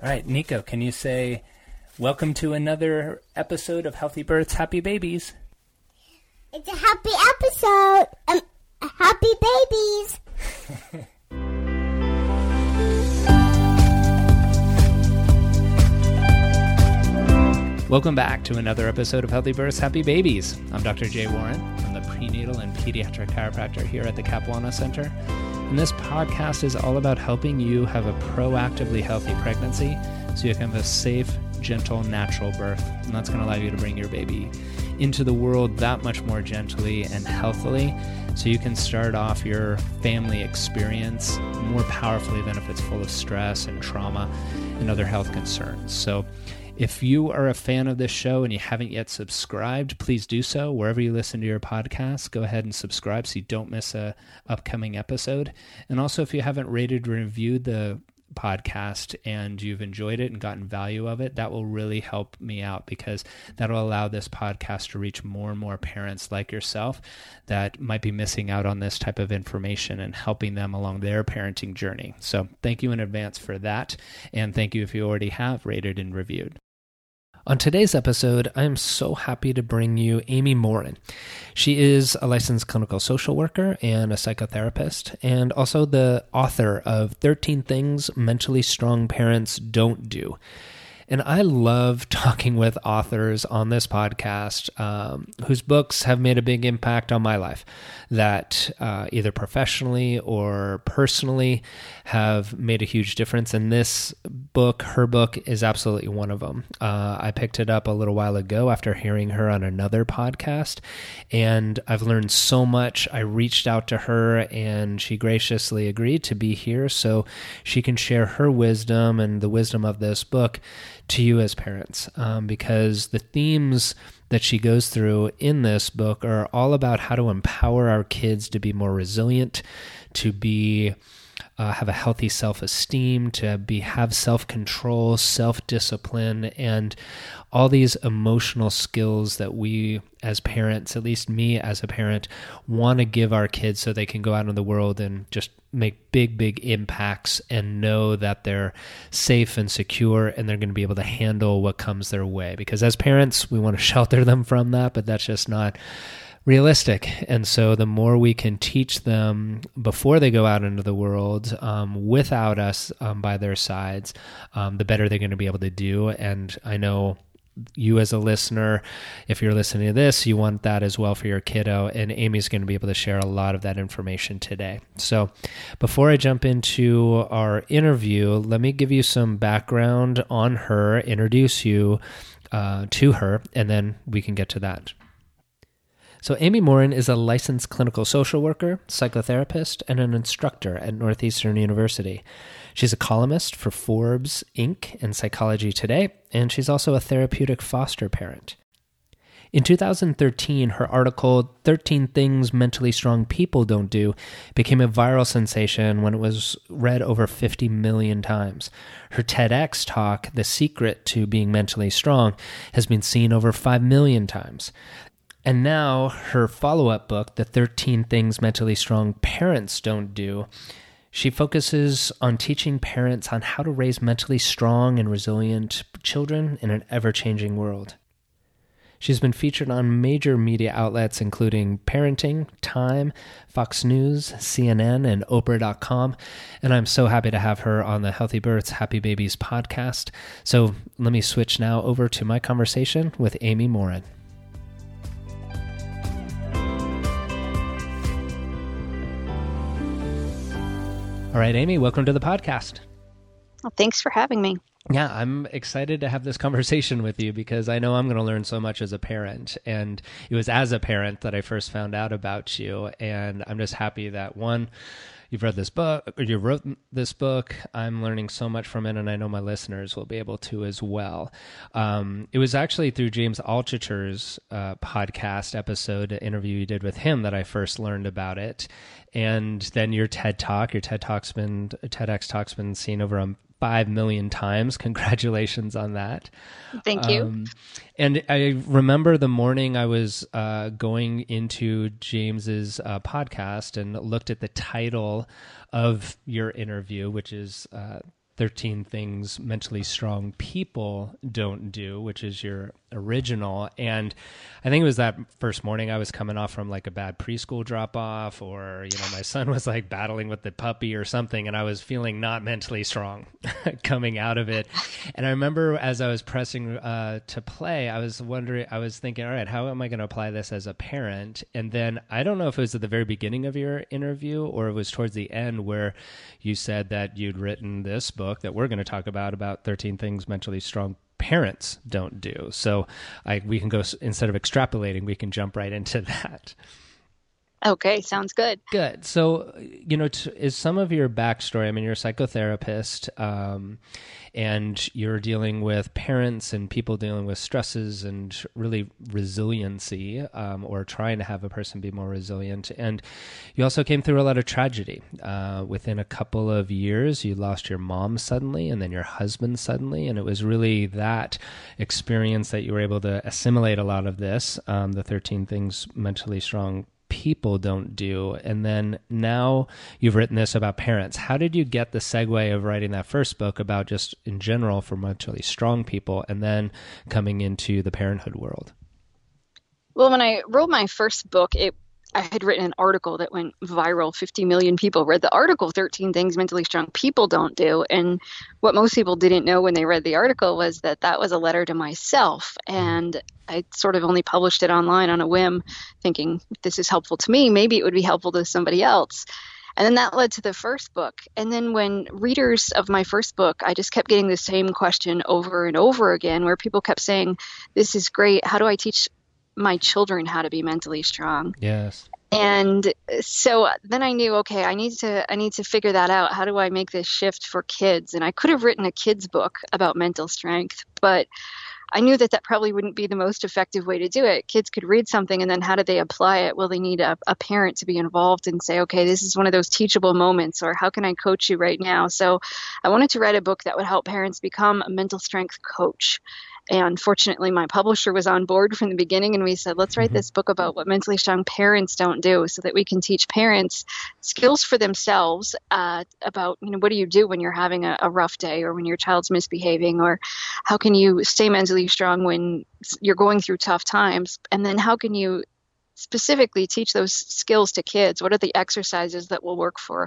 All right, Nico, can you say, welcome to another episode of Healthy Births, Happy Babies? It's a happy episode. Happy babies. Welcome back to another episode of Healthy Births, Happy Babies. I'm Dr. Jay Warren. I'm the prenatal and pediatric chiropractor here at the Capuana Center. And this podcast is all about helping you have a proactively healthy pregnancy so you can have a safe, gentle, natural birth. And that's going to allow you to bring your baby into the world that much more gently and healthily so you can start off your family experience more powerfully than if it's full of stress and trauma and other health concerns. So if you are a fan of this show and you haven't yet subscribed, please do so. Wherever you listen to your podcast, go ahead and subscribe so you don't miss an upcoming episode. And also, if you haven't rated or reviewed the podcast and you've enjoyed it and gotten value of it, that will really help me out because that'll allow this podcast to reach more and more parents like yourself that might be missing out on this type of information and helping them along their parenting journey. So thank you in advance for that. And thank you if you already have rated and reviewed. On today's episode, I am so happy to bring you Amy Morin. She is a licensed clinical social worker and a psychotherapist, and also the author of 13 Things Mentally Strong Parents Don't Do. And I love talking with authors on this podcast whose books have made a big impact on my life that either professionally or personally have made a huge difference. And this book, her book, is absolutely one of them. I picked it up a little while ago after hearing her on another podcast, and I've learned so much. I reached out to her, and she graciously agreed to be here so she can share her wisdom and the wisdom of this book to you as parents, because the themes that she goes through in this book are all about how to empower our kids to be more resilient, to be have a healthy self-esteem, to have self-control, self-discipline, and all these emotional skills that we as parents, at least me as a parent, want to give our kids so they can go out into the world and just make big, big impacts and know that they're safe and secure and they're going to be able to handle what comes their way. Because as parents, we want to shelter them from that, but that's just not realistic. And so the more we can teach them before they go out into the world without us by their sides, the better they're going to be able to do. And I know you as a listener, if you're listening to this, you want that as well for your kiddo. And Amy's going to be able to share a lot of that information today. So before I jump into our interview, let me give you some background on her, introduce you to her, and then we can get to that. So Amy Morin is a licensed clinical social worker, psychotherapist, and an instructor at Northeastern University. She's a columnist for Forbes, Inc. and Psychology Today, and she's also a therapeutic foster parent. In 2013, her article, 13 Things Mentally Strong People Don't Do, became a viral sensation when it was read over 50 million times. Her TEDx talk, The Secret to Being Mentally Strong, has been seen over 5 million times. And now her follow-up book, The 13 Things Mentally Strong Parents Don't Do, she focuses on teaching parents on how to raise mentally strong and resilient children in an ever-changing world. She's been featured on major media outlets including Parenting, Time, Fox News, CNN, and Oprah.com, and I'm so happy to have her on the Healthy Births, Happy Babies podcast. So let me switch now over to my conversation with Amy Morin. All right, Amy, welcome to the podcast. Well, thanks for having me. Yeah, I'm excited to have this conversation with you because I know I'm going to learn so much as a parent. And it was as a parent that I first found out about you. And I'm just happy that, one, you wrote this book. I'm learning so much from it, and I know my listeners will be able to as well. It was actually through James Altucher's podcast episode, interview you did with him, that I first learned about it. And then your TED Talk, TEDx Talk's been seen over 5 million times. Congratulations on that. Thank you. And I remember the morning I was going into James's podcast and looked at the title of your interview, which is 13 Things Mentally Strong People Don't Do, which is your original. And I think it was that first morning I was coming off from like a bad preschool drop off, or, you know, my son was like battling with the puppy or something, and I was feeling not mentally strong coming out of it. And I remember as I was pressing to play, I was thinking, all right, how am I going to apply this as a parent? And then I don't know if it was at the very beginning of your interview or it was towards the end where you said that you'd written this book that we're going to talk about 13 Things Mentally Strong Parents Don't Do. So we can go, instead of extrapolating, we can jump right into that. Okay, sounds good. Good. So, you know, is some of your backstory, I mean, you're a psychotherapist, and you're dealing with parents and people dealing with stresses and really resiliency, or trying to have a person be more resilient. And you also came through a lot of tragedy. Within a couple of years, you lost your mom suddenly and then your husband suddenly. And it was really that experience that you were able to assimilate a lot of this, the 13 Things Mentally Strong People Don't Do. And then now you've written this about parents. How did you get the segue of writing that first book about just in general for mentally strong people and then coming into the parenthood world? Well, when I wrote my first book, I had written an article that went viral. 50 million people read the article, 13 Things Mentally Strong People Don't Do. And what most people didn't know when they read the article was that that was a letter to myself. And I sort of only published it online on a whim, thinking, if this is helpful to me, maybe it would be helpful to somebody else. And then that led to the first book. And then when readers of my first book, I just kept getting the same question over and over again, where people kept saying, this is great. How do I teach my children how to be mentally strong? Yes. And so then I knew, okay, I need to figure that out. How do I make this shift for kids? And I could have written a kids book about mental strength, but I knew that probably wouldn't be the most effective way to do it. Kids could read something and then how do they apply it? Well, they need a parent to be involved and say, okay, this is one of those teachable moments, or how can I coach you right now? So I wanted to write a book that would help parents become a mental strength coach. And fortunately, my publisher was on board from the beginning, and we said, let's write this book about what mentally strong parents don't do so that we can teach parents skills for themselves about, you know, what do you do when you're having a rough day or when your child's misbehaving, or how can you stay mentally strong when you're going through tough times, and then how can you specifically teach those skills to kids. What are the exercises that will work for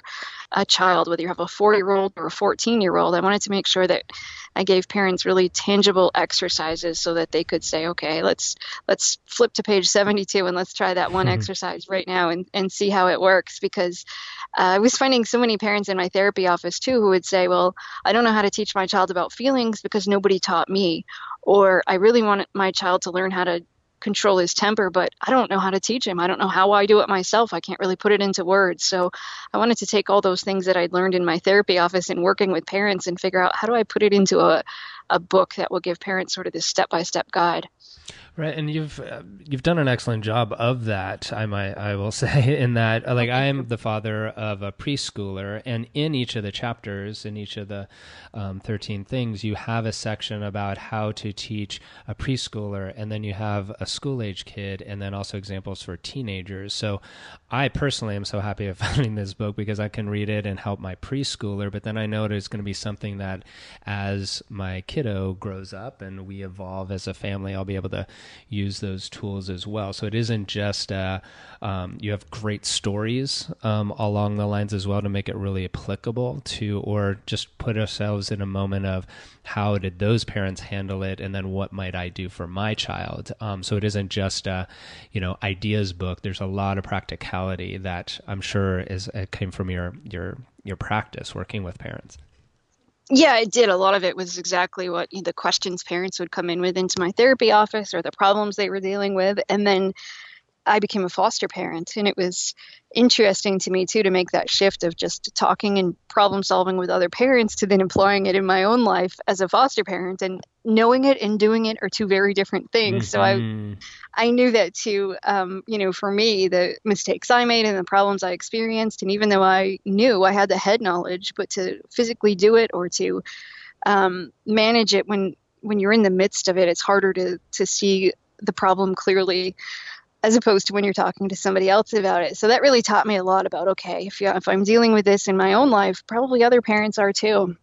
a child, whether you have a 4-year-old or a 14-year-old? I wanted to make sure that I gave parents really tangible exercises so that they could say, okay, let's flip to page 72 and let's try that one exercise right now and see how it works. Because I was finding so many parents in my therapy office too who would say, well, I don't know how to teach my child about feelings because nobody taught me, or I really want my child to learn how to control his temper, but I don't know how to teach him. I don't know how I do it myself. I can't really put it into words. So I wanted to take all those things that I'd learned in my therapy office and working with parents and figure out how do I put it into a book that will give parents sort of this step-by-step guide. Right, and you've done an excellent job of that. I will say in that, like, I am the father of a preschooler, and in each of the chapters, in each of the 13 things, you have a section about how to teach a preschooler, and then you have a school-age kid, and then also examples for teenagers. So, I personally am so happy of finding this book because I can read it and help my preschooler, but then I know it's going to be something that, as my kiddo grows up and we evolve as a family, I'll be able to use those tools as well. So it isn't just, you have great stories along the lines as well to make it really applicable to, or just put ourselves in a moment of how did those parents handle it? And then what might I do for my child? So it isn't just a, ideas book. There's a lot of practicality that I'm sure came from your practice working with parents. Yeah, it did. A lot of it was exactly what the questions parents would come in with into my therapy office, or the problems they were dealing with. And then I became a foster parent, and it was interesting to me too to make that shift of just talking and problem solving with other parents to then employing it in my own life as a foster parent. And knowing it and doing it are two very different things. So I knew that too. For me, the mistakes I made and the problems I experienced, and even though I knew I had the head knowledge, but to physically do it or to manage it when you're in the midst of it, it's harder to see the problem clearly, as opposed to when you're talking to somebody else about it. So that really taught me a lot about, okay, if I'm dealing with this in my own life, probably other parents are too.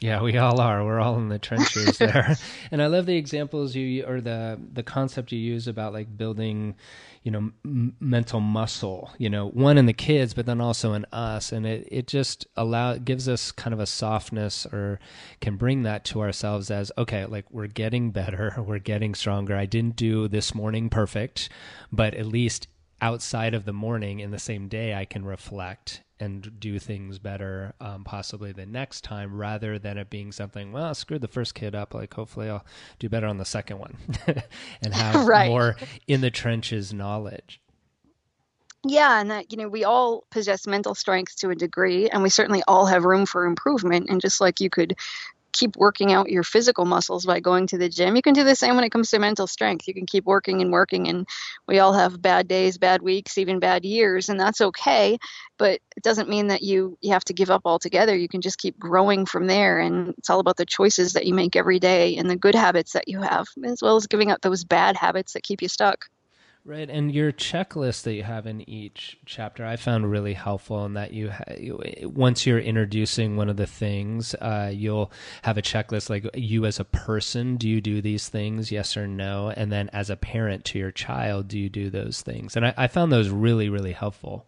Yeah, we all are. We're all in the trenches there. And I love the examples you, or the concept you use about like building, you know, mental muscle, you know, one in the kids, but then also in us. And it just gives us kind of a softness, or can bring that to ourselves as, okay, like we're getting better, we're getting stronger. I didn't do this morning perfect, but at least outside of the morning in the same day, I can reflect and do things better, possibly the next time, rather than it being something, well, I screwed the first kid up, like hopefully I'll do better on the second one, and have right. more in the trenches knowledge. Yeah. And that, you know, we all possess mental strengths to a degree, and we certainly all have room for improvement. And just like you could keep working out your physical muscles by going to the gym, you can do the same when it comes to mental strength. You can keep working and working, and we all have bad days, bad weeks, even bad years, and that's okay. But it doesn't mean that you have to give up altogether. You can just keep growing from there, and it's all about the choices that you make every day and the good habits that you have, as well as giving up those bad habits that keep you stuck. Right. And your checklist that you have in each chapter, I found really helpful, in that once you're introducing one of the things, you'll have a checklist, like you as a person, do you do these things? Yes or no. And then as a parent to your child, do you do those things? And I found those really, really helpful.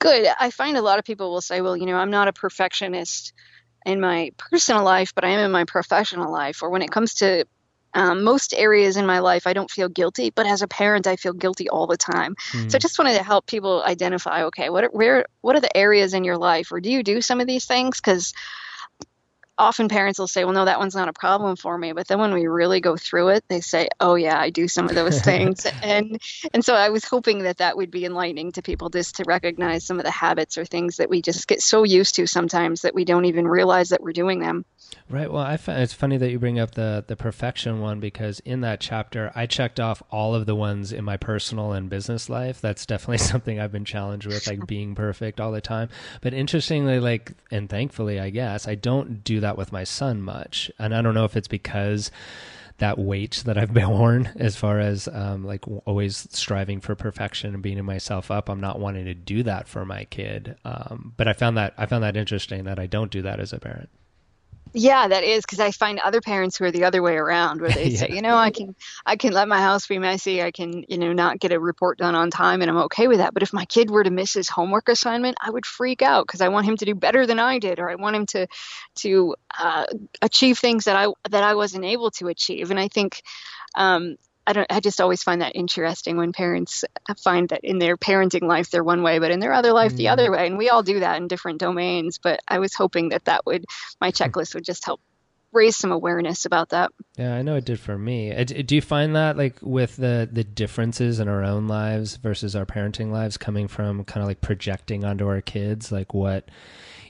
Good. I find a lot of people will say, well, you know, I'm not a perfectionist in my personal life, but I am in my professional life. Or when it comes to most areas in my life, I don't feel guilty, but as a parent, I feel guilty all the time. Mm-hmm. So I just wanted to help people identify, okay, what are the areas in your life, or do you do some of these things? Because often parents will say, well, no, that one's not a problem for me. But then when we really go through it, they say, oh yeah, I do some of those things. And so I was hoping that would be enlightening to people, just to recognize some of the habits or things that we just get so used to sometimes that we don't even realize that we're doing them. Right. Well, I find it's funny that you bring up the perfection one, because in that chapter, I checked off all of the ones in my personal and business life. That's definitely something I've been challenged with, like being perfect all the time. But interestingly, like, and thankfully, I guess, I don't do that with my son much. And I don't know if it's because that weight that I've borne, as far as like always striving for perfection and beating myself up, I'm not wanting to do that for my kid. But I found that interesting that I don't do that as a parent. Yeah, that is, because I find other parents who are the other way around, where they yeah. say, you know, I can let my house be messy. I can, you know, not get a report done on time, and I'm okay with that. But if my kid were to miss his homework assignment, I would freak out, because I want him to do better than I did, or I want him to achieve things that I wasn't able to achieve. And I think I just always find that interesting when parents find that in their parenting life, they're one way, but in their other life, the other way. And we all do that in different domains. But I was hoping that my checklist would just help raise some awareness about that. Yeah, I know it did for me. Do you find that, like, with the differences in our own lives versus our parenting lives, coming from kind of like projecting onto our kids, like what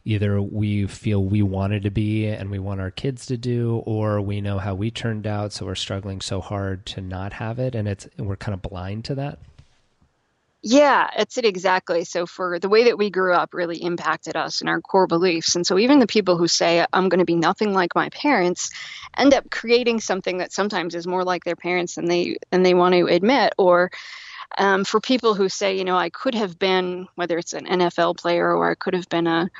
either we feel we wanted to be and we want our kids to do, or we know how we turned out, so we're struggling so hard to not have it, and we're kind of blind to that? Yeah, that's it exactly. So for the way that we grew up really impacted us and our core beliefs. And so even the people who say, I'm going to be nothing like my parents, end up creating something that sometimes is more like their parents than they want to admit. Or for people who say, you know, I could have been, whether it's an NFL player, or I could have been a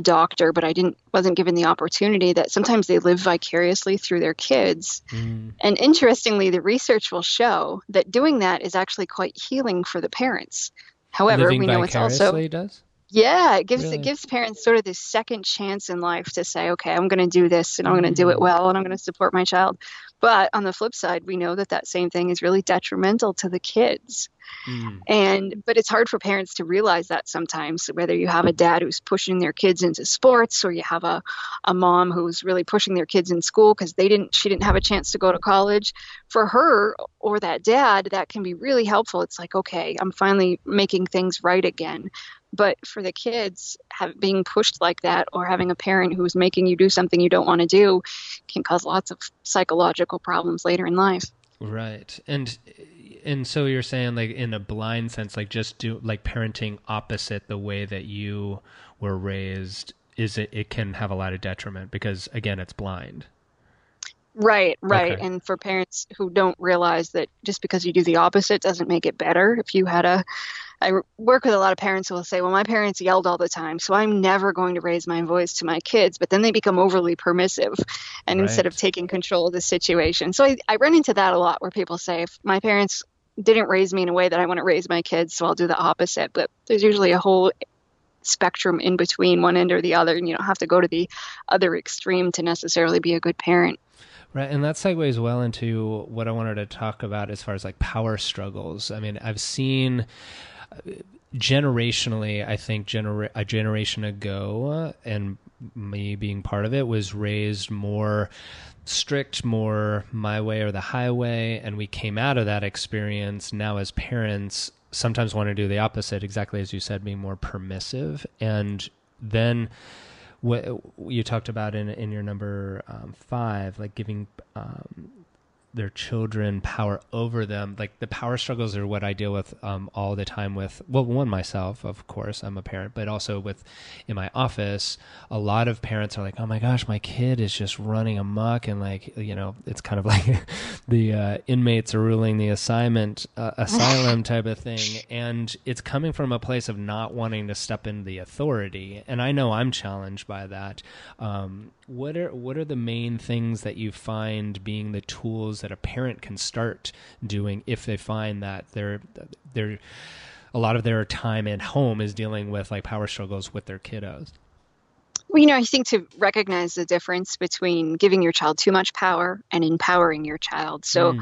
doctor, but I wasn't given the opportunity, that sometimes they live vicariously through their kids. Mm. And interestingly, the research will show that doing that is actually quite healing for the parents. However, living we know it's also does? Yeah, it gives parents sort of this second chance in life to say, okay, I'm going to do this, and I'm going to do it well, and I'm going to support my child. But on the flip side, we know that same thing is really detrimental to the kids. Mm. But it's hard for parents to realize that sometimes, whether you have a dad who's pushing their kids into sports, or you have a mom who's really pushing their kids in school because she didn't have a chance to go to college. For her or that dad, that can be really helpful. It's like, okay, I'm finally making things right again. But for the kids, being pushed like that, or having a parent who's making you do something you don't want to do, can cause lots of psychological problems later in life. Right. And so you're saying, like, in a blind sense, like just do like parenting opposite the way that you were raised, it can have a lot of detriment because, again, it's blind. Right. Okay. And for parents who don't realize that just because you do the opposite doesn't make it better. If you had I work with a lot of parents who will say, well, my parents yelled all the time, so I'm never going to raise my voice to my kids. But then they become overly permissive and instead of taking control of the situation. So I run into that a lot where people say, if my parents didn't raise me in a way that I want to raise my kids, so I'll do the opposite. But there's usually a whole spectrum in between one end or the other, and you don't have to go to the other extreme to necessarily be a good parent. Right. And that segues well into what I wanted to talk about as far as like power struggles. I mean, I've seen generationally, I think a generation ago, and me being part of it, was raised more strict, more my way or the highway. And we came out of that experience now as parents, sometimes want to do the opposite, exactly as you said, being more permissive. And then what you talked about in your number 5, like giving their children power over them. Like the power struggles are what I deal with all the time with, well, one, myself, of course, I'm a parent, but also with in my office, a lot of parents are like, oh my gosh, my kid is just running amok. And like, you know, it's kind of like the inmates are ruling the asylum type of thing. And it's coming from a place of not wanting to step into the authority. And I know I'm challenged by that. What are the main things that you find being the tools that a parent can start doing if they find that they're a lot of their time at home is dealing with like power struggles with their kiddos? Well, you know, I think to recognize the difference between giving your child too much power and empowering your child. So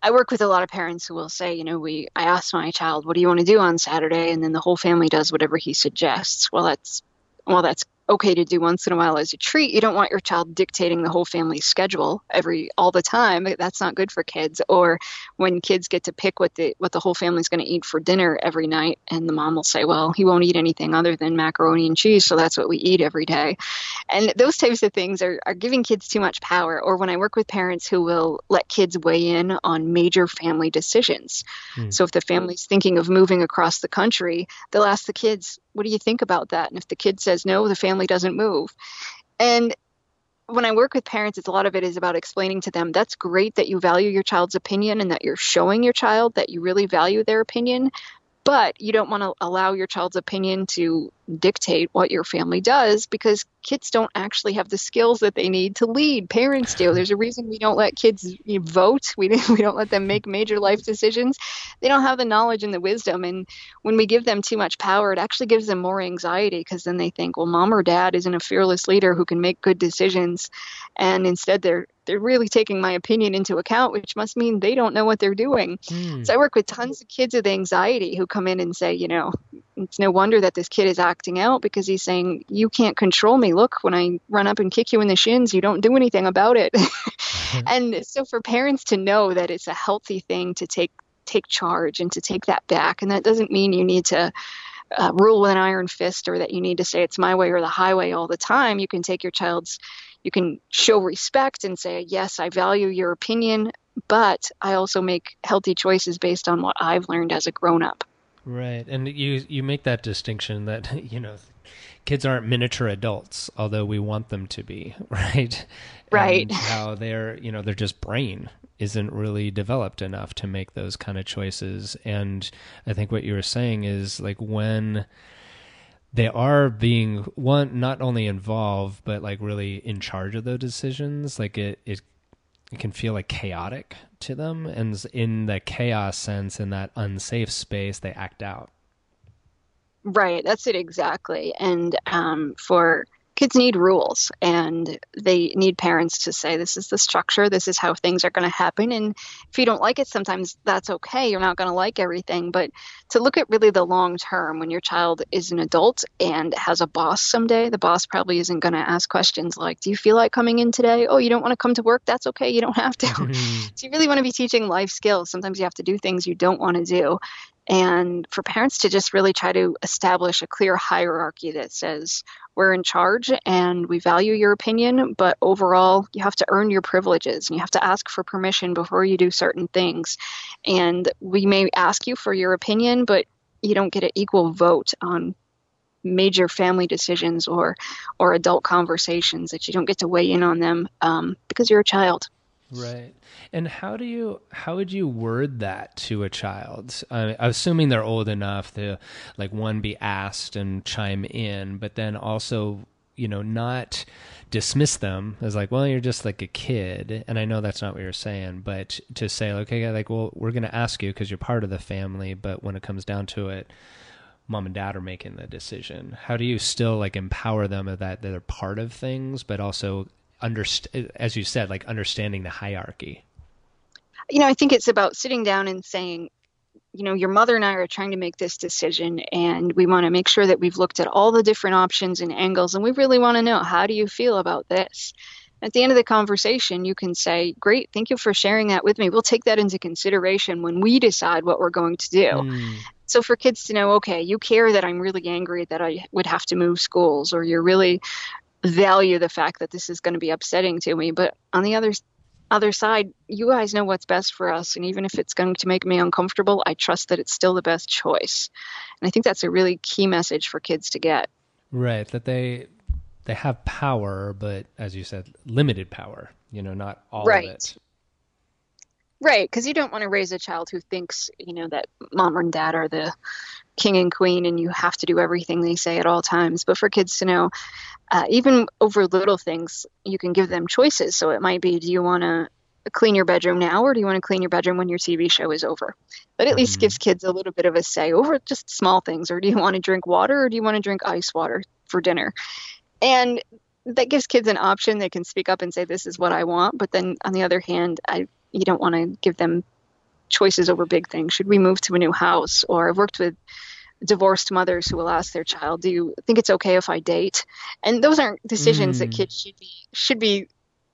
I work with a lot of parents who will say, you know, I asked my child, what do you want to do on Saturday? And then the whole family does whatever he suggests. Well, that's okay to do once in a while as a treat. You don't want your child dictating the whole family's schedule all the time. That's not good for kids. Or when kids get to pick what the whole family's going to eat for dinner every night, and the mom will say, well, he won't eat anything other than macaroni and cheese, so that's what we eat every day. And those types of things are giving kids too much power. Or when I work with parents who will let kids weigh in on major family decisions. So if the family's thinking of moving across the country, they'll ask the kids, what do you think about that? And if the kid says no, the family doesn't move. And when I work with parents, it's a lot of it is about explaining to them, that's great that you value your child's opinion and that you're showing your child that you really value their opinion, but you don't want to allow your child's opinion to dictate what your family does, because kids don't actually have the skills that they need to lead. Parents do. There's a reason we don't let kids vote. We don't let them make major life decisions. They don't have the knowledge and the wisdom. And when we give them too much power, it actually gives them more anxiety, because then they think, well, mom or dad isn't a fearless leader who can make good decisions. And instead, they're really taking my opinion into account, which must mean they don't know what they're doing. So I work with tons of kids with anxiety who come in and say, you know, it's no wonder that this kid is acting out, because he's saying, you can't control me. Look, when I run up and kick you in the shins, you don't do anything about it. And so for parents to know that it's a healthy thing to take charge and to take that back. And that doesn't mean you need to rule with an iron fist, or that you need to say it's my way or the highway all the time. You can take your child's, you can show respect and say, yes, I value your opinion, but I also make healthy choices based on what I've learned as a grown-up. Right. And you make that distinction that, you know, kids aren't miniature adults, although we want them to be, right? Right. And how they're, you know, their just brain isn't really developed enough to make those kind of choices. And I think what you were saying is, like, when they are being, one, not only involved, but like really in charge of those decisions, like it can feel like chaotic to them. And in the chaos sense, in that unsafe space, they act out. Right. That's it. Exactly. And for kids need rules, and they need parents to say, this is the structure. This is how things are going to happen. And if you don't like it, sometimes that's okay. You're not going to like everything. But to look at really the long term, when your child is an adult and has a boss someday, the boss probably isn't going to ask questions like, do you feel like coming in today? Oh, you don't want to come to work? That's okay. You don't have to. So you really want to be teaching life skills. Sometimes you have to do things you don't want to do. And for parents to just really try to establish a clear hierarchy that says, we're in charge and we value your opinion, but overall you have to earn your privileges and you have to ask for permission before you do certain things. And we may ask you for your opinion, but you don't get an equal vote on major family decisions or adult conversations, that you don't get to weigh in on them because you're a child. Right. And how would you word that to a child? Assuming they're old enough to, like, one, be asked and chime in, but then also, you know, not dismiss them as like, well, you're just like a kid. And I know that's not what you're saying, but to say, okay, like, well, we're going to ask you because you're part of the family, but when it comes down to it, mom and dad are making the decision. How do you still, like, empower them of that they're part of things, but also as you said, like, understanding the hierarchy? You know, I think it's about sitting down and saying, you know, your mother and I are trying to make this decision, and we want to make sure that we've looked at all the different options and angles, and we really want to know, how do you feel about this? At the end of the conversation, you can say, great, thank you for sharing that with me. We'll take that into consideration when we decide what we're going to do. So for kids to know, okay, you care that I'm really angry that I would have to move schools, or you're really value the fact that this is going to be upsetting to me. But on the other side, you guys know what's best for us. And even if it's going to make me uncomfortable, I trust that it's still the best choice. And I think that's a really key message for kids to get. Right. That they have power, but as you said, limited power, you know, not all of it. Right. Because you don't want to raise a child who thinks, you know, that mom and dad are the king and queen and you have to do everything they say at all times. But for kids to know, even over little things, you can give them choices. So it might be, do you want to clean your bedroom now, or do you want to clean your bedroom when your TV show is over? But at least gives kids a little bit of a say over just small things. Or do you want to drink water, or do you want to drink ice water for dinner? And that gives kids an option. They can speak up and say, this is what I want. But then on the other hand, you don't want to give them choices over big things. Should we move to a new house? Or I've worked with divorced mothers who will ask their child, do you think it's okay if I date? And those aren't decisions that kids should be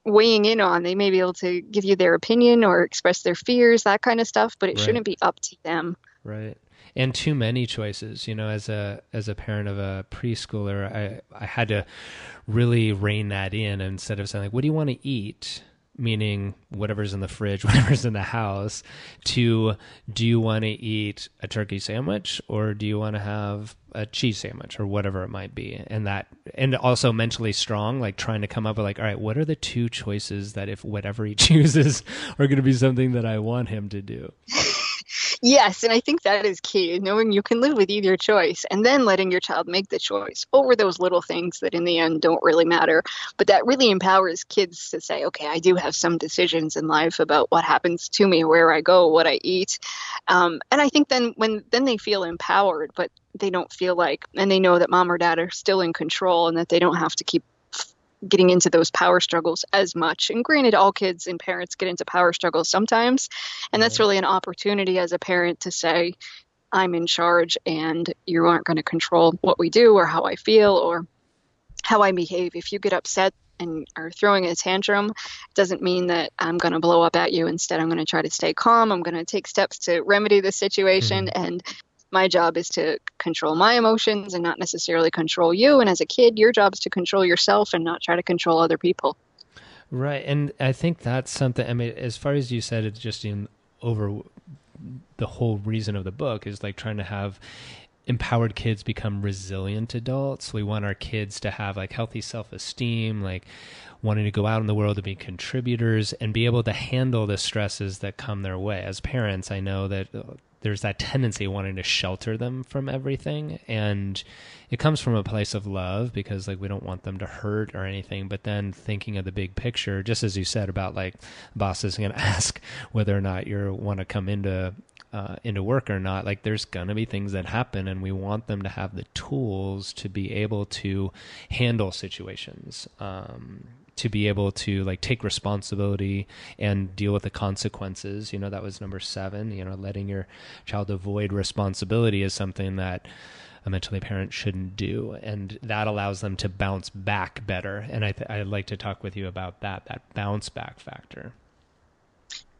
weighing in on. They may be able to give you their opinion or express their fears, that kind of stuff, but it shouldn't be up to them. Right. And too many choices. You know, as a parent of a preschooler, I had to really rein that in, instead of saying, like, what do you want to eat? Meaning whatever's in the fridge, whatever's in the house, to, do you want to eat a turkey sandwich, or do you want to have a cheese sandwich, or whatever it might be? And also mentally strong, like trying to come up with, like, all right, what are the two choices that, if whatever he chooses, are going to be something that I want him to do? Yes. And I think that is key, knowing you can live with either choice, and then letting your child make the choice over those little things that in the end don't really matter. But that really empowers kids to say, okay, I do have some decisions in life about what happens to me, where I go, what I eat. And I think then they feel empowered, but they don't feel like, and they know that mom or dad are still in control, and that they don't have to keep getting into those power struggles as much. And granted, all kids and parents get into power struggles sometimes. And that's really an opportunity as a parent to say, I'm in charge, and you aren't going to control what we do, or how I feel, or how I behave. If you get upset and are throwing a tantrum, it doesn't mean that I'm going to blow up at you. Instead, I'm going to try to stay calm. I'm going to take steps to remedy the situation. And my job is to control my emotions and not necessarily control you. And as a kid, your job is to control yourself and not try to control other people. Right. And I think that's something, I mean, as far as you said, it's just over the whole reason of the book is, like, trying to have empowered kids become resilient adults. We want our kids to have, like, healthy self-esteem, like wanting to go out in the world to be contributors and be able to handle the stresses that come their way. As parents, I know that there's that tendency wanting to shelter them from everything. And it comes from a place of love, because, like, we don't want them to hurt or anything, but then thinking of the big picture, just as you said about, like, boss is going to ask whether or not you want to come into work or not. Like, there's going to be things that happen, and we want them to have the tools to be able to handle situations, to be able to, like, take responsibility and deal with the consequences. You know, that was number 7, you know, letting your child avoid responsibility is something that a mentally parent shouldn't do. And that allows them to bounce back better. And I'd like to talk with you about that bounce back factor.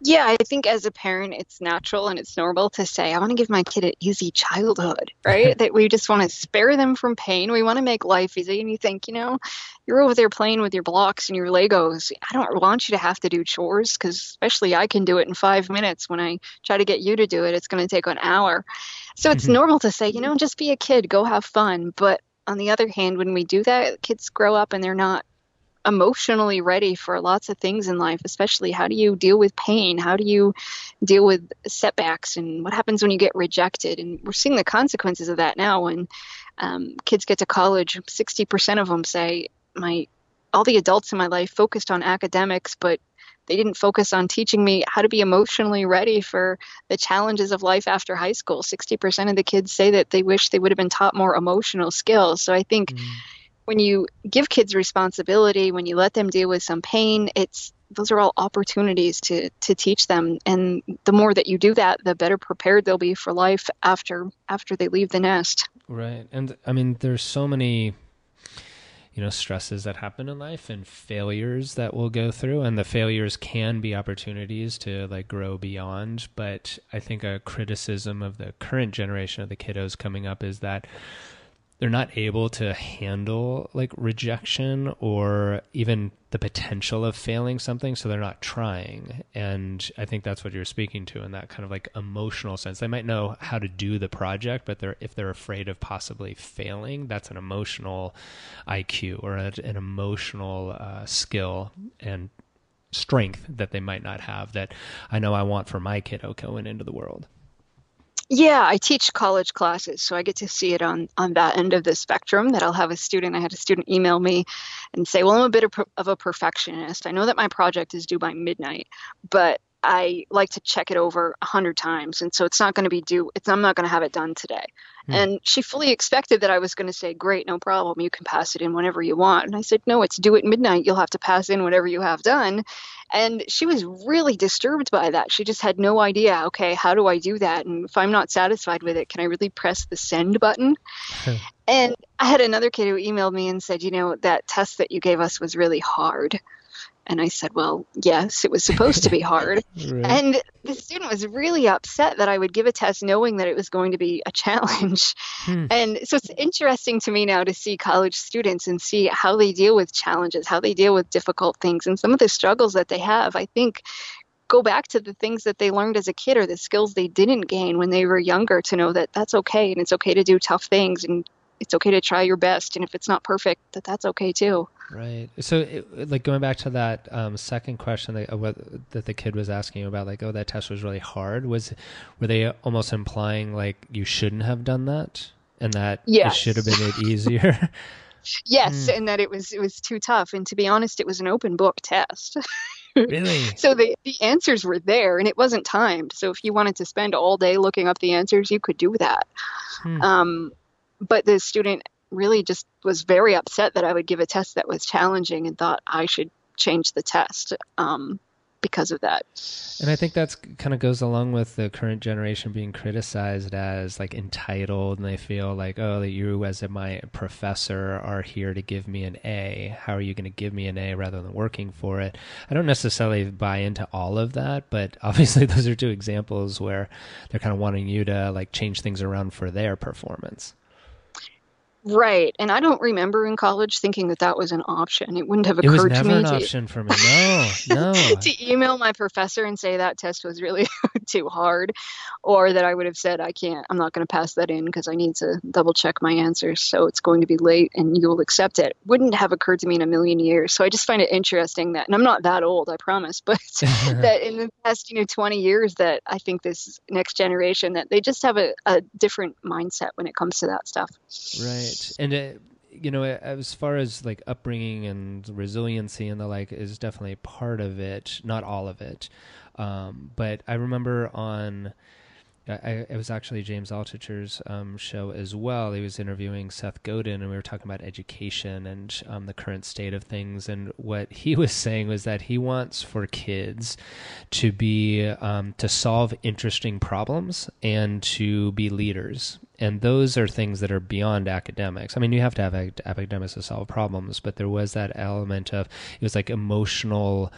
Yeah, I think as a parent, it's natural and it's normal to say, I want to give my kid an easy childhood, right? That we just want to spare them from pain. We want to make life easy. And you think, you know, you're over there playing with your blocks and your Legos. I don't want you to have to do chores, because especially I can do it in 5 minutes. When I try to get you to do it, it's going to take an hour. So it's normal to say, you know, just be a kid, go have fun. But on the other hand, when we do that, kids grow up and they're not emotionally ready for lots of things in life, especially how do you deal with pain? How do you deal with setbacks? And what happens when you get rejected? And we're seeing the consequences of that now when kids get to college. 60% of them say, all the adults in my life focused on academics, but they didn't focus on teaching me how to be emotionally ready for the challenges of life after high school. 60% of the kids say that they wish they would have been taught more emotional skills. So I think when you give kids responsibility, when you let them deal with some pain, those are all opportunities to teach them. And the more that you do that, the better prepared they'll be for life after they leave the nest. Right. And I mean, there's so many, stresses that happen in life and failures that we'll go through, and the failures can be opportunities to grow beyond. But I think a criticism of the current generation of the kiddos coming up is that they're not able to handle rejection or even the potential of failing something. So they're not trying. And I think that's what you're speaking to in that kind of emotional sense. They might know how to do the project, but if they're afraid of possibly failing, that's an emotional IQ or an emotional skill and strength that they might not have that I know I want for my kiddo going into the world. Yeah, I teach college classes, so I get to see it on that end of the spectrum. That I'll have a student. I had a student email me and say, well, I'm a bit of a perfectionist. I know that my project is due by midnight, but I like to check it over 100 times. And so it's not going to be due. I'm not going to have it done today. Mm. And she fully expected that I was going to say, great, no problem. You can pass it in whenever you want. And I said, no, it's due at midnight. You'll have to pass in whatever you have done. And she was really disturbed by that. She just had no idea, okay, how do I do that? And if I'm not satisfied with it, can I really press the send button? And I had another kid who emailed me and said, that test that you gave us was really hard. And I said, well, yes, it was supposed to be hard. Right. And the student was really upset that I would give a test knowing that it was going to be a challenge. And so it's interesting to me now to see college students and see how they deal with challenges, how they deal with difficult things, and some of the struggles that they have. I think go back to the things that they learned as a kid or the skills they didn't gain when they were younger to know that that's okay, and it's okay to do tough things, and it's okay to try your best. And if it's not perfect, that's okay too. Right. So going back to that second question that the kid was asking about, that test was really hard. Were they almost implying you shouldn't have done that and that It should have been made easier? Yes. And that it was too tough. And to be honest, it was an open book test. Really? So the answers were there and it wasn't timed. So if you wanted to spend all day looking up the answers, you could do that. But the student really just was very upset that I would give a test that was challenging and thought I should change the test because of that. And I think that's kind of goes along with the current generation being criticized as entitled, and they feel that you as my professor are here to give me an A. How are you going to give me an A rather than working for it? I don't necessarily buy into all of that, but obviously those are two examples where they're kind of wanting you to change things around for their performance. Right. And I don't remember in college thinking that was an option. It wouldn't have occurred to me. It was never an option for me. No. To email my professor and say that test was really too hard, or that I would have said, I'm not going to pass that in because I need to double check my answers. So it's going to be late and you'll accept it. Wouldn't have occurred to me in a million years. So I just find it interesting that, and I'm not that old, I promise, but that in the past, 20 years that I think this next generation, that they just have a different mindset when it comes to that stuff. Right. And, as far as upbringing and resiliency and the is definitely part of it, not all of it. But I remember it was actually James Altucher's show as well. He was interviewing Seth Godin and we were talking about education and the current state of things. And what he was saying was that he wants for kids to be, to solve interesting problems and to be leaders. And those are things that are beyond academics. I mean, you have to have academics to solve problems, but there was that element of, it was emotional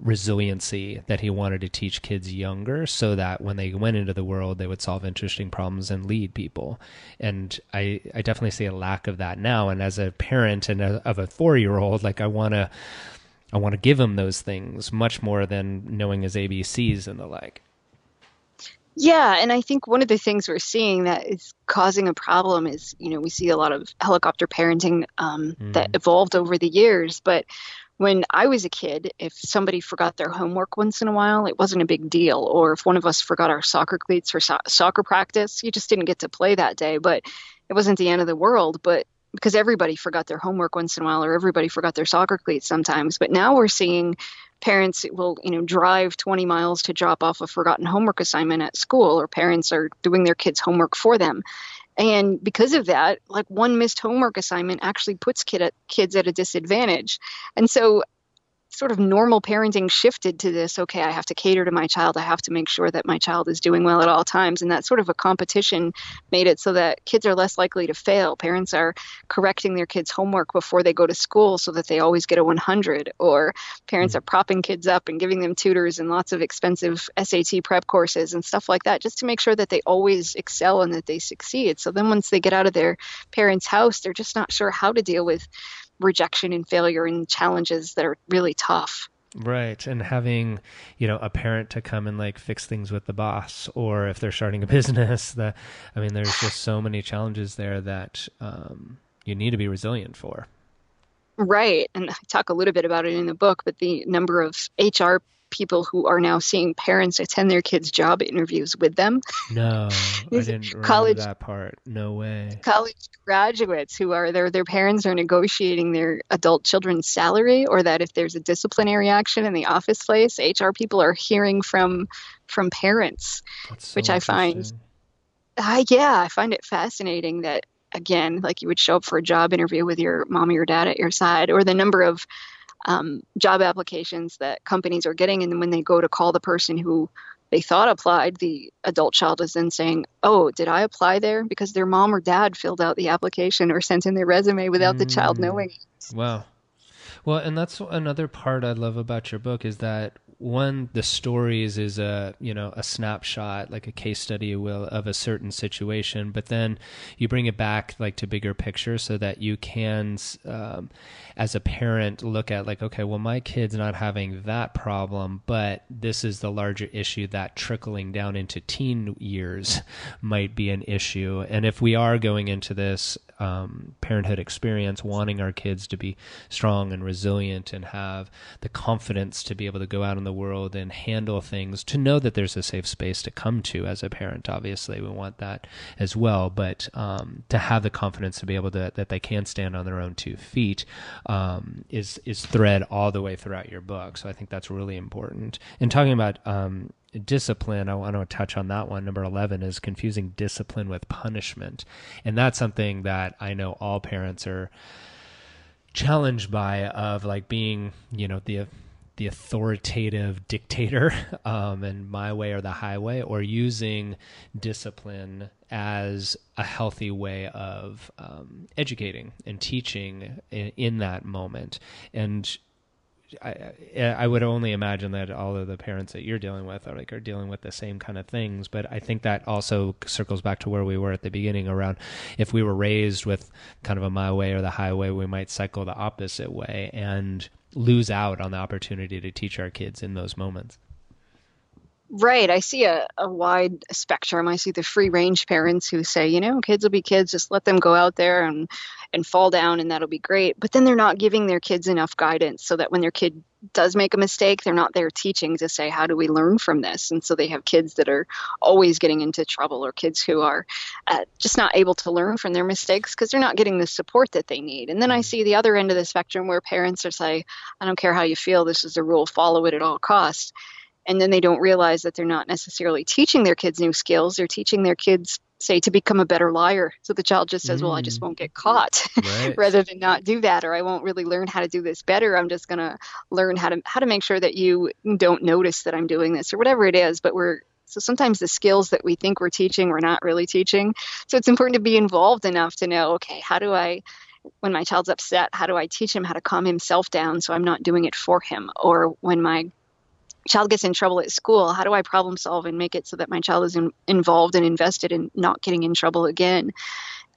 resiliency that he wanted to teach kids younger so that when they went into the world, they would solve interesting problems and lead people. And I definitely see a lack of that now. And as a parent and of a 4-year-old, I want to give him those things much more than knowing his ABCs and the like. Yeah, and I think one of the things we're seeing that is causing a problem is, you know, we see a lot of helicopter parenting that evolved over the years. But when I was a kid, if somebody forgot their homework once in a while, it wasn't a big deal. Or if one of us forgot our soccer cleats for soccer practice, you just didn't get to play that day. But it wasn't the end of the world. But because everybody forgot their homework once in a while, or everybody forgot their soccer cleats sometimes. But now we're seeing parents will, you know, drive 20 miles to drop off a forgotten homework assignment at school, or parents are doing their kids' homework for them. And because of that, like, one missed homework assignment actually puts kids at a disadvantage. And so sort of normal parenting shifted to this, okay, I have to cater to my child. I have to make sure that my child is doing well at all times. And that sort of a competition made it so that kids are less likely to fail. Parents are correcting their kids' homework before they go to school so that they always get a 100, or parents are propping kids up and giving them tutors and lots of expensive SAT prep courses and stuff like that, just to make sure that they always excel and that they succeed. So then once they get out of their parents' house, they're just not sure how to deal with rejection and failure and challenges that are really tough. Right. And having, you know, a parent to come and like fix things with the boss, or if they're starting a business, there's just so many challenges there that you need to be resilient for. Right. And I talk a little bit about it in the book, but the number of HR people who are now seeing parents attend their kids' job interviews with them. No, I didn't remember that part. No way. College graduates who are their parents are negotiating their adult children's salary, or that if there's a disciplinary action in the office place, HR people are hearing from parents, so which I find, I find it fascinating that, again, like, you would show up for a job interview with your mom or your dad at your side, or the number of job applications that companies are getting. And when they go to call the person who they thought applied, the adult child is then saying, oh, did I apply there? Because their mom or dad filled out the application or sent in their resume without the child knowing it. Wow. Well, and that's another part I love about your book is that, one, the stories is a snapshot, like a case study of a certain situation, but then you bring it back like to bigger picture so that you can, as a parent, look at like, okay, well, my kid's not having that problem, but this is the larger issue that trickling down into teen years might be an issue. And if we are going into this parenthood experience, wanting our kids to be strong and resilient and have the confidence to be able to go out in the world and handle things, to know that there's a safe space to come to as a parent. Obviously, we want that as well, but to have the confidence to be able to, that they can stand on their own 2 feet is thread all the way throughout your book. So I think that's really important. And talking about discipline, I want to touch on that one. Number 11 is confusing discipline with punishment. And that's something that I know all parents are challenged by, of like being, you know, the authoritative dictator and my way or the highway, or using discipline as a healthy way of educating and teaching in that moment. And I would only imagine that all of the parents that you're dealing with are dealing with the same kind of things. But I think that also circles back to where we were at the beginning around, if we were raised with kind of a my way or the highway, we might cycle the opposite way and lose out on the opportunity to teach our kids in those moments. Right. I see a wide spectrum. I see the free range parents who say, you know, kids will be kids, just let them go out there and fall down and that'll be great. But then they're not giving their kids enough guidance so that when their kid does make a mistake, they're not there teaching to say, how do we learn from this? And so they have kids that are always getting into trouble, or kids who are just not able to learn from their mistakes because they're not getting the support that they need. And then I see the other end of the spectrum where parents are saying, I don't care how you feel, this is the rule, follow it at all costs. And then they don't realize that they're not necessarily teaching their kids new skills. They're teaching their kids, say, to become a better liar. So the child just says, well, I just won't get caught, right, rather than not do that, or I won't really learn how to do this better. I'm just going to learn how to make sure that you don't notice that I'm doing this, or whatever it is. But so sometimes the skills that we think we're teaching, we're not really teaching. So it's important to be involved enough to know, okay, when my child's upset, how do I teach him how to calm himself down so I'm not doing it for him? Or when my child gets in trouble at school, how do I problem solve and make it so that my child is involved and invested in not getting in trouble again?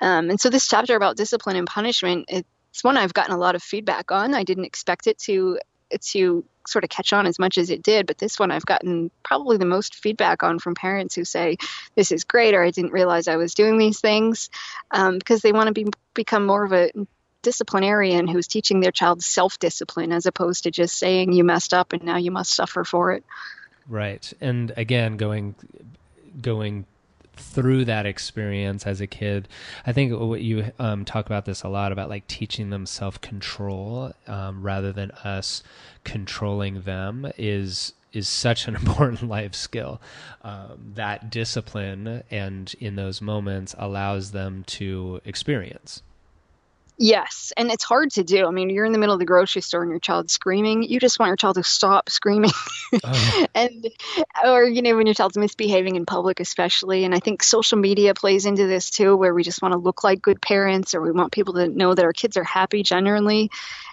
And so this chapter about discipline and punishment, it's one I've gotten a lot of feedback on. I didn't expect it to to sort of catch on as much as it did. But this one I've gotten probably the most feedback on from parents who say, this is great, or I didn't realize I was doing these things, because they want to become more of a disciplinarian who's teaching their child self-discipline as opposed to just saying you messed up and now you must suffer for it. Right. And again, going through that experience as a kid, I think what you talk about this a lot about, like, teaching them self-control rather than us controlling them is such an important life skill. That discipline, and in those moments, allows them to experience. Yes. And it's hard to do. I mean, you're in the middle of the grocery store and your child's screaming. You just want your child to stop screaming. Or, you know, when your child's misbehaving in public, especially. And I think social media plays into this too, where we just want to look like good parents, or we want people to know that our kids are happy generally.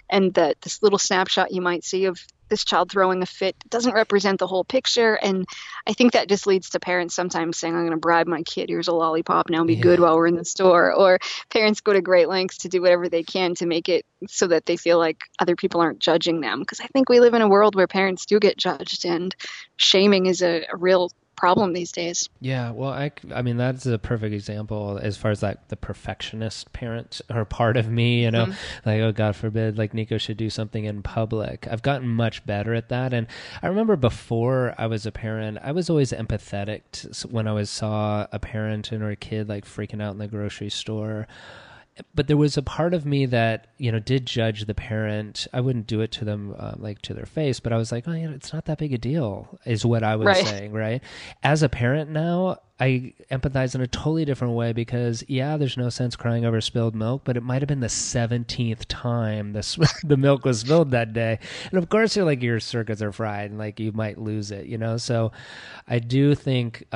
And that this little snapshot you might see of this child throwing a fit doesn't represent the whole picture. And I think that just leads to parents sometimes saying, I'm going to bribe my kid, here's a lollipop, now be good while we're in the store. Or parents go to great lengths to do whatever they can to make it so that they feel like other people aren't judging them. Because I think we live in a world where parents do get judged, and shaming is a real problem these days. Yeah. Well, I mean, that's a perfect example as far as, like, the perfectionist parent or part of me, you know, like, oh, God forbid, like, Nico should do something in public. I've gotten much better at that. And I remember before I was a parent, I was always empathetic when I saw a parent or a kid, like, freaking out in the grocery store. But there was a part of me that, you know, did judge the parent. I wouldn't do it to them, like, to their face, but I was like, oh, you know, it's not that big a deal, is what I was saying, right? As a parent now, I empathize in a totally different way, because, yeah, there's no sense crying over spilled milk, but it might have been the 17th time the milk was spilled that day. And of course, you're like, your circuits are fried, and, like, you might lose it, you know? So I do think...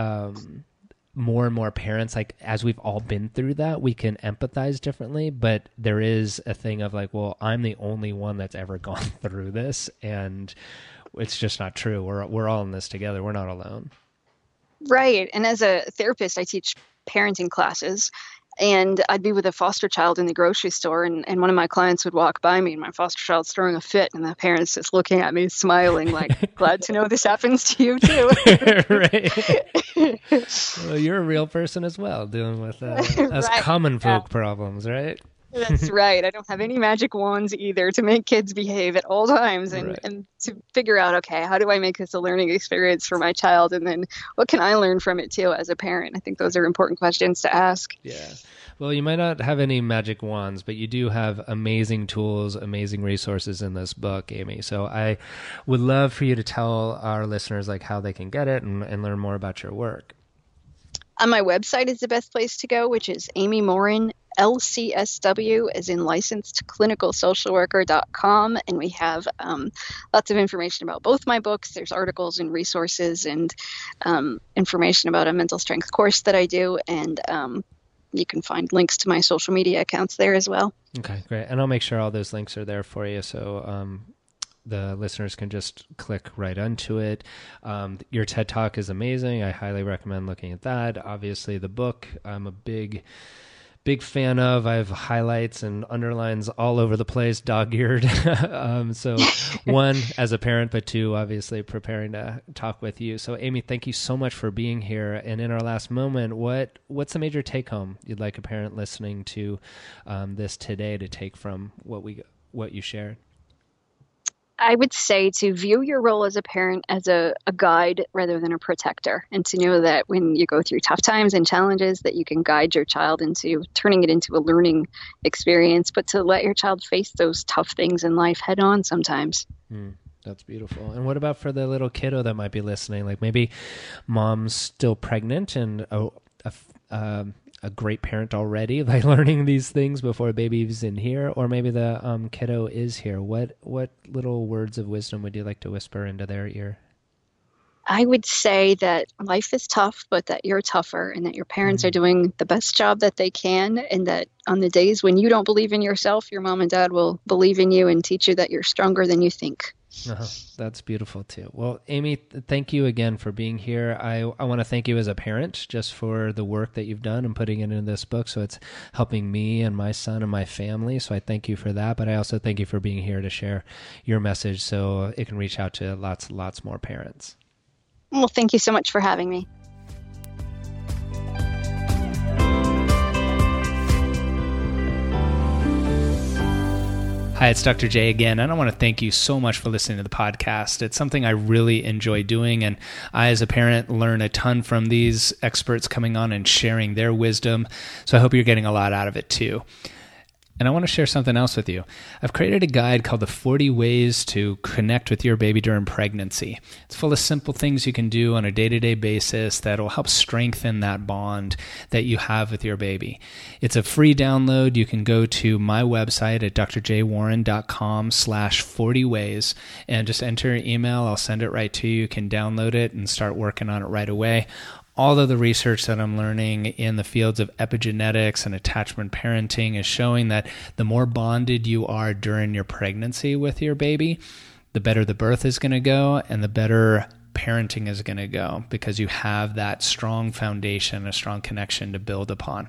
more and more parents, like, as we've all been through that, we can empathize differently, but there is a thing of, like, well, I'm the only one that's ever gone through this, and it's just not true. We're all in this together. We're not alone. Right. And as a therapist, I teach parenting classes, and I'd be with a foster child in the grocery store, and one of my clients would walk by me, and my foster child's throwing a fit, and the parent's just looking at me, smiling, like, glad to know this happens to you, too. Right. Well, you're a real person as well, dealing with us common folk problems, right? That's right. I don't have any magic wands either to make kids behave at all times, and to figure out, okay, how do I make this a learning experience for my child? And then what can I learn from it too as a parent? I think those are important questions to ask. Yeah. Well, you might not have any magic wands, but you do have amazing tools, amazing resources in this book, Amy. So I would love for you to tell our listeners, like, how they can get it and learn more about your work. On my website is the best place to go, which is Amy Morin, LCSW, as in licensed clinical social worker.com. And we have lots of information about both my books. There's articles and resources and information about a mental strength course that I do. And you can find links to my social media accounts there as well. Okay, great. And I'll make sure all those links are there for you. So, the listeners can just click right onto it. Your TED Talk is amazing. I highly recommend looking at that. Obviously, the book I'm a big fan of. I have highlights and underlines all over the place, dog-eared. So one, as a parent, but two, obviously preparing to talk with you. So Amy, thank you so much for being here. And in our last moment, what's the major take-home you'd like a parent listening to this today to take from what you shared? I would say to view your role as a parent as a guide rather than a protector, and to know that when you go through tough times and challenges that you can guide your child into turning it into a learning experience, but to let your child face those tough things in life head on sometimes. That's beautiful. And what about for the little kiddo that might be listening? Like, maybe mom's still pregnant and a great parent already, like, learning these things before baby's in here, or maybe the kiddo is here. What little words of wisdom would you like to whisper into their ear? I would say that life is tough, but that you're tougher, and that your parents are doing the best job that they can, and that on the days when you don't believe in yourself, your mom and dad will believe in you and teach you that you're stronger than you think. That's beautiful too. Well, Amy, thank you again for being here. I want to thank you as a parent just for the work that you've done and putting it into this book. So it's helping me and my son and my family. So I thank you for that. But I also thank you for being here to share your message so it can reach out to lots more parents. Well, thank you so much for having me. Hi, it's Dr. Jay again, and I want to thank you so much for listening to the podcast. It's something I really enjoy doing, and I, as a parent, learn a ton from these experts coming on and sharing their wisdom, so I hope you're getting a lot out of it too. And I want to share something else with you. I've created a guide called the 40 Ways to Connect with Your Baby During Pregnancy. It's full of simple things you can do on a day-to-day basis that will help strengthen that bond that you have with your baby. It's a free download. You can go to my website at drjwarren.com/40ways and just enter your email. I'll send it right to you. You can download it and start working on it right away. All of the research that I'm learning in the fields of epigenetics and attachment parenting is showing that the more bonded you are during your pregnancy with your baby, the better the birth is going to go and the better parenting is going to go, because you have that strong foundation, a strong connection to build upon.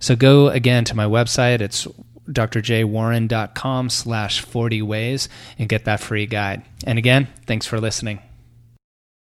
So go again to my website. It's drjwarren.com/40ways and get that free guide. And again, thanks for listening.